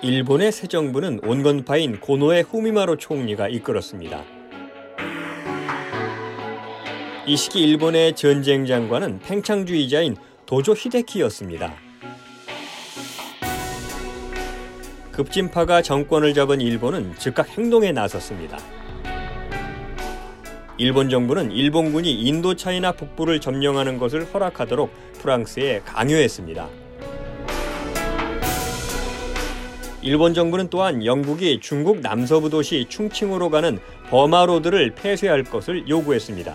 일본의 새 정부는 온건파인 고노에 후미마로 총리가 이끌었습니다. 이 시기 일본의 전쟁 장관은 팽창주의자인 도조 히데키였습니다. 급진파가 정권을 잡은 일본은 즉각 행동에 나섰습니다. 일본 정부는 일본군이 인도차이나 북부를 점령하는 것을 허락하도록 프랑스에 강요했습니다. 일본 정부는 또한 영국이 중국 남서부 도시 충칭으로 가는 버마로드를 폐쇄할 것을 요구했습니다.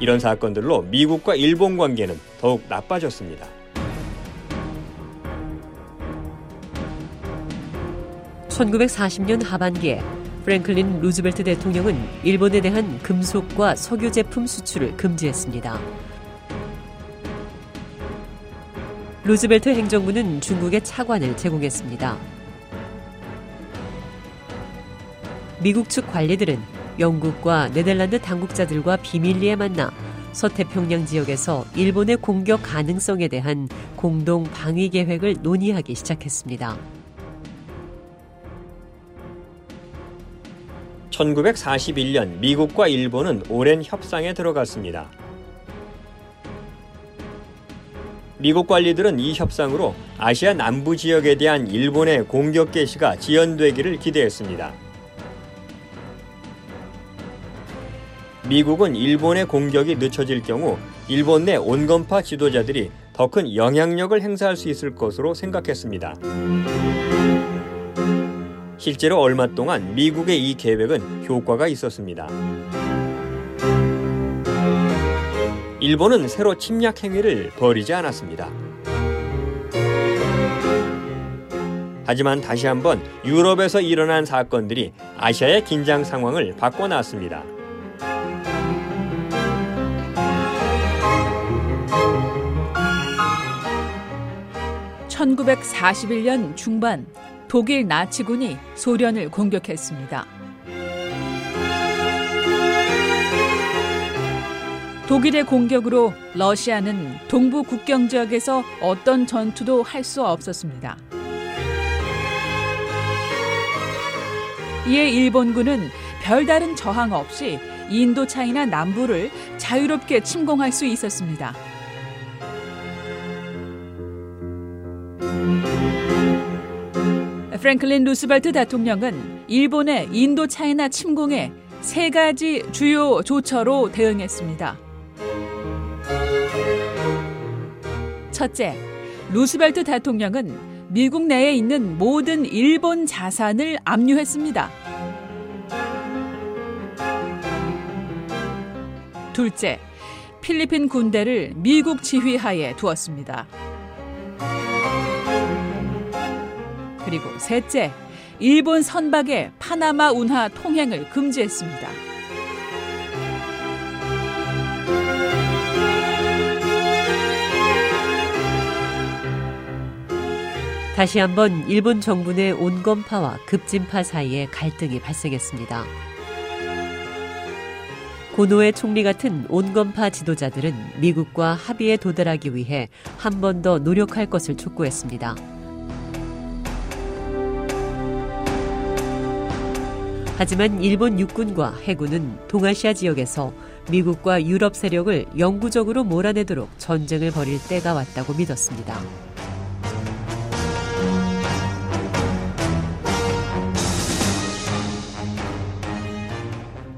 이런 사건들로 미국과 일본 관계는 더욱 나빠졌습니다. (1940년) 하반기에 프랭클린 루즈벨트 대통령은 일본에 대한 금속과 석유 제품 수출을 금지했습니다. 루즈벨트 행정부는 중국에 차관을 제공했습니다. 미국 측 관리들은 영국과 네덜란드 당국자들과 비밀리에 만나 서태평양 지역에서 일본의 공격 가능성에 대한 공동 방위 계획을 논의하기 시작했습니다. 1941년 미국과 일본은 오랜 협상에 들어갔습니다. 미국 관리들은 이 협상으로 아시아 남부 지역에 대한 일본의 공격 개시가 지연되기를 기대했습니다. 미국은 일본의 공격이 늦춰질 경우 일본 내 온건파 지도자들이 더 큰 영향력을 행사할 수 있을 것으로 생각했습니다. 실제로 얼마 동안 미국의 이 계획은 효과가 있었습니다. 일본은 새로 침략 행위를 벌이지 않았습니다. 하지만 다시 한번 유럽에서 일어난 사건들이 아시아의 긴장 상황을 바꿔놨습니다. (1941년) 중반 독일 나치군이 소련을 공격했습니다. 독일의 공격으로 러시아는 동부 국경 지역에서 어떤 전투도 할 수 없었습니다. 이에 일본군은 별다른 저항 없이 인도차이나 남부를 자유롭게 침공할 수 있었습니다. 프랭클린 루스벨트 대통령은 일본의 인도차이나 침공에 세 가지 주요 조처로 대응했습니다. 첫째, 루스벨트 대통령은 미국 내에 있는 모든 일본 자산을 압류했습니다. 둘째, 필리핀 군대를 미국 지휘하에 두었습니다. 그리고 셋째, 일본 선박의 파나마 운하 통행을 금지했습니다. 다시 한번 일본 정부 내 온건파와 급진파 사이에 갈등이 발생했습니다. 고노에 총리 같은 온건파 지도자들은 미국과 합의에 도달하기 위해 한 번 더 노력할 것을 촉구했습니다. 하지만 일본 육군과 해군은 동아시아 지역에서 미국과 유럽 세력을 영구적으로 몰아내도록 전쟁을 벌일 때가 왔다고 믿었습니다.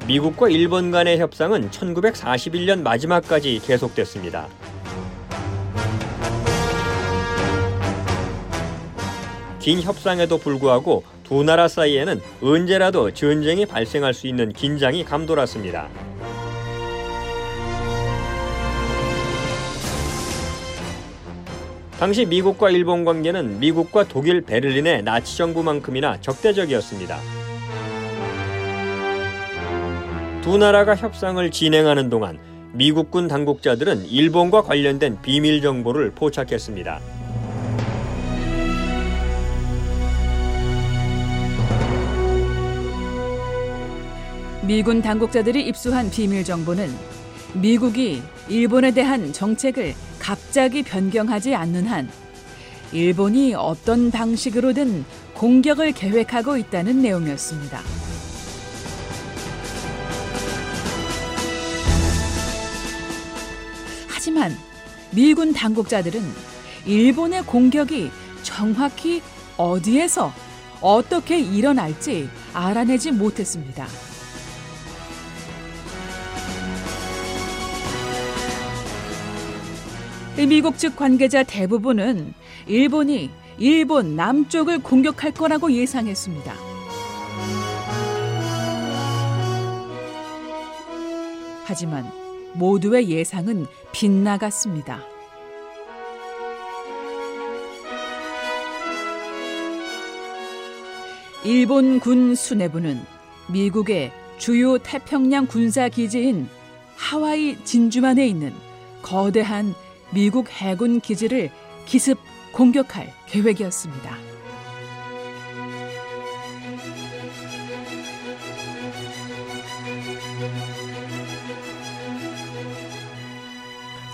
미국과 일본 간의 협상은 1941년 마지막까지 계속됐습니다. 긴 협상에도 불구하고 두 나라 사이에는 언제라도 전쟁이 발생할 수 있는 긴장이 감돌았습니다. 당시 미국과 일본 관계는 미국과 독일 베를린의 나치 정부만큼이나 적대적이었습니다. 두 나라가 협상을 진행하는 동안 미국군 당국자들은 일본과 관련된 비밀 정보를 포착했습니다. 미군 당국자들이 입수한 비밀 정보는 미국이 일본에 대한 정책을 갑자기 변경하지 않는 한 일본이 어떤 방식으로든 공격을 계획하고 있다는 내용이었습니다. 하지만 미군 당국자들은 일본의 공격이 정확히 어디에서 어떻게 일어날지 알아내지 못했습니다. 미국 측 관계자 대부분은 일본이 일본 남쪽을 공격할 거라고 예상했습니다. 하지만 모두의 예상은 빗나갔습니다. 일본 군 수뇌부는 미국의 주요 태평양 군사기지인 하와이 진주만에 있는 거대한 미국 해군 기지를 기습 공격할 계획이었습니다.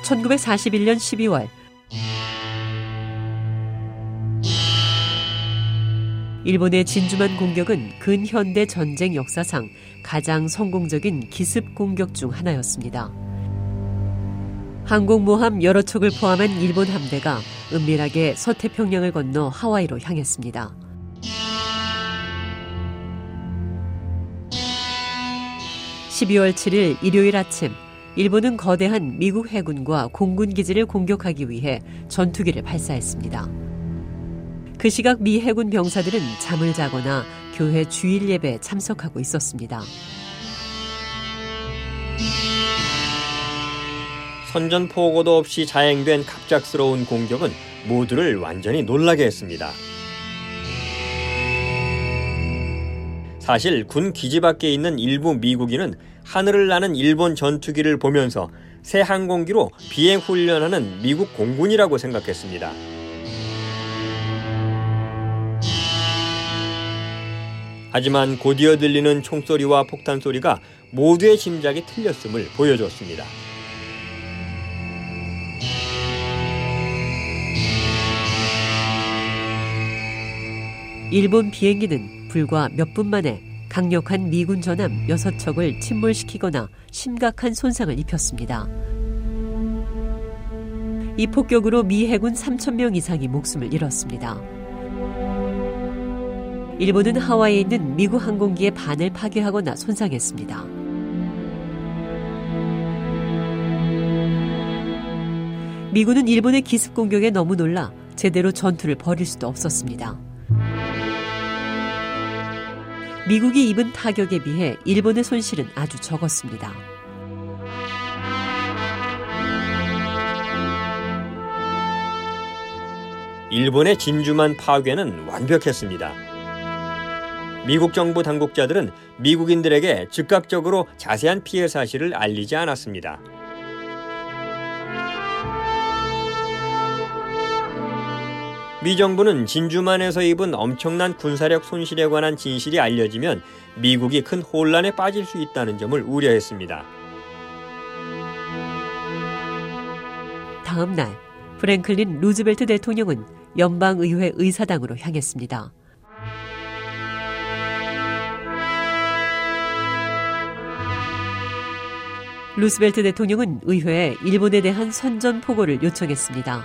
(1941년 12월) 일본의 진주만 공격은 근현대 전쟁 역사상 가장 성공적인 기습 공격 중 하나였습니다. 항공모함 여러 척을 포함한 일본 함대가 은밀하게 서태평양을 건너 하와이로 향했습니다. (12월 7일) 일요일 아침, 일본은 거대한 미국 해군과 공군 기지를 공격하기 위해 전투기를 발사했습니다. 그 시각 미 해군 병사들은 잠을 자거나 교회 주일 예배에 참석하고 있었습니다. 선전포고도 없이 자행된 갑작스러운 공격은 모두를 완전히 놀라게 했습니다. 사실 군 기지 밖에 있는 일부 미국인은 하늘을 나는 일본 전투기를 보면서 새 항공기로 비행 훈련하는 미국 공군이라고 생각했습니다. 하지만 곧이어 들리는 총소리와 폭탄 소리가 모두의 짐작이 틀렸음을 보여줬습니다. 일본 비행기는 불과 몇 분 만에 강력한 미군 전함 6척을 침몰시키거나 심각한 손상을 입혔습니다. 이 폭격으로 미 해군 3,000명 이상이 목숨을 잃었습니다. 일본은 하와이에 있는 미국 항공기의 반을 파괴하거나 손상했습니다. 미군은 일본의 기습 공격에 너무 놀라 제대로 전투를 벌일 수도 없었습니다. 미국이 입은 타격에 비해 일본의 손실은 아주 적었습니다. 일본의 진주만 파괴는 완벽했습니다. 미국 정부 당국자들은 미국인들에게 즉각적으로 자세한 피해 사실을 알리지 않았습니다. 미 정부는 진주만에서 입은 엄청난 군사력 손실에 관한 진실이 알려지면 미국이 큰 혼란에 빠질 수 있다는 점을 우려했습니다. 다음 날, 프랭클린 루즈벨트 대통령은 연방의회 의사당으로 향했습니다. 루즈벨트 대통령은 의회에 일본에 대한 선전포고를 요청했습니다.